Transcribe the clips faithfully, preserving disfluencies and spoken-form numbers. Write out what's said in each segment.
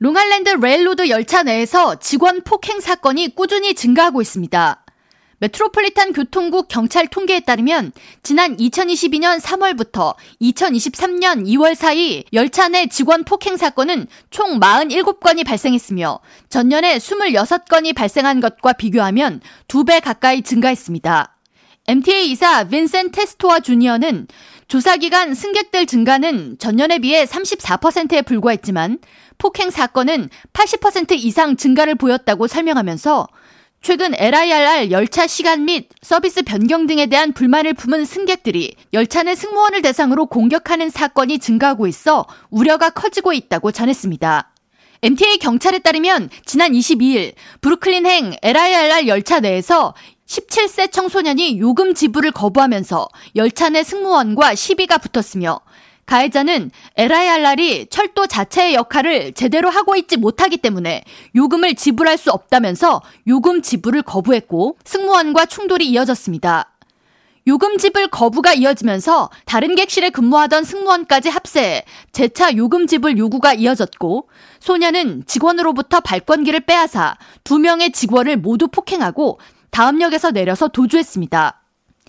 롱아일랜드 레일로드 열차 내에서 직원 폭행 사건이 꾸준히 증가하고 있습니다. 메트로폴리탄 교통국 경찰 통계에 따르면 지난 이천이십이년 삼월부터 이천이십삼년 이월 사이 열차 내 직원 폭행 사건은 총 사십칠건이 발생했으며 전년에 이십육건이 발생한 것과 비교하면 두 배 가까이 증가했습니다. 엠티에이 이사 빈센 테스토아 주니어는 조사기간 승객들 증가는 전년에 비해 삼십사 퍼센트에 불과했지만 폭행 사건은 팔십 퍼센트 이상 증가를 보였다고 설명하면서 최근 엘아이알알 열차 시간 및 서비스 변경 등에 대한 불만을 품은 승객들이 열차 내 승무원을 대상으로 공격하는 사건이 증가하고 있어 우려가 커지고 있다고 전했습니다. 엠티에이 경찰에 따르면 지난 이십이일 브루클린행 엘아이알알 열차 내에서 열일곱세 청소년이 요금 지불을 거부하면서 열차 내 승무원과 시비가 붙었으며 가해자는 엘아이알알이 철도 자체의 역할을 제대로 하고 있지 못하기 때문에 요금을 지불할 수 없다면서 요금 지불을 거부했고 승무원과 충돌이 이어졌습니다. 요금 지불 거부가 이어지면서 다른 객실에 근무하던 승무원까지 합세해 재차 요금 지불 요구가 이어졌고 소녀는 직원으로부터 발권기를 빼앗아 두 명의 직원을 모두 폭행하고 다음 역에서 내려서 도주했습니다.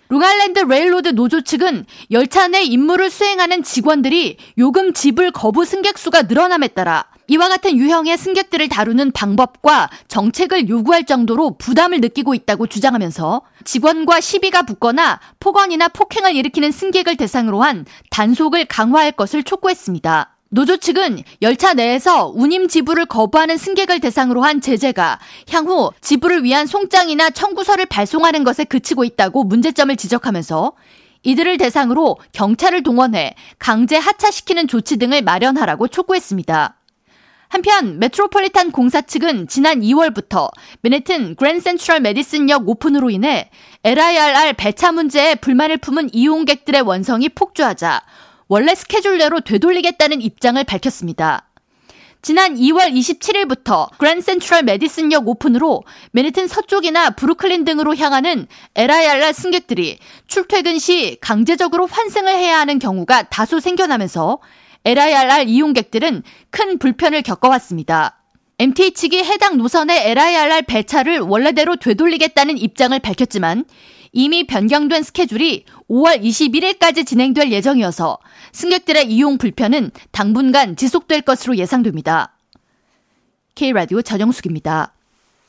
롱아일랜드 레일로드 노조 측은 열차 내 임무를 수행하는 직원들이 요금 지불 거부 승객 수가 늘어남에 따라 이와 같은 유형의 승객들을 다루는 방법과 정책을 요구할 정도로 부담을 느끼고 있다고 주장하면서 직원과 시비가 붙거나 폭언이나 폭행을 일으키는 승객을 대상으로 한 단속을 강화할 것을 촉구했습니다. 노조 측은 열차 내에서 운임 지불을 거부하는 승객을 대상으로 한 제재가 향후 지불을 위한 송장이나 청구서를 발송하는 것에 그치고 있다고 문제점을 지적하면서 이들을 대상으로 경찰을 동원해 강제 하차시키는 조치 등을 마련하라고 촉구했습니다. 한편 메트로폴리탄 공사 측은 지난 이월부터 맨해튼 그랜드 센트럴 매디슨역 오픈으로 인해 엘아이알알 배차 문제에 불만을 품은 이용객들의 원성이 폭주하자 원래 스케줄대로 되돌리겠다는 입장을 밝혔습니다. 지난 이월 이십칠일부터 그랜드 센트럴 매디슨역 오픈으로 맨해튼 서쪽이나 브루클린 등으로 향하는 엘아이알알 승객들이 출퇴근 시 강제적으로 환승을 해야 하는 경우가 다소 생겨나면서 엘아이알알 이용객들은 큰 불편을 겪어왔습니다. 엠티에이 측이 해당 노선의 엘아이알알 배차를 원래대로 되돌리겠다는 입장을 밝혔지만 이미 변경된 스케줄이 오월 이십일일까지 진행될 예정이어서 승객들의 이용 불편은 당분간 지속될 것으로 예상됩니다. K-radio 전영숙입니다.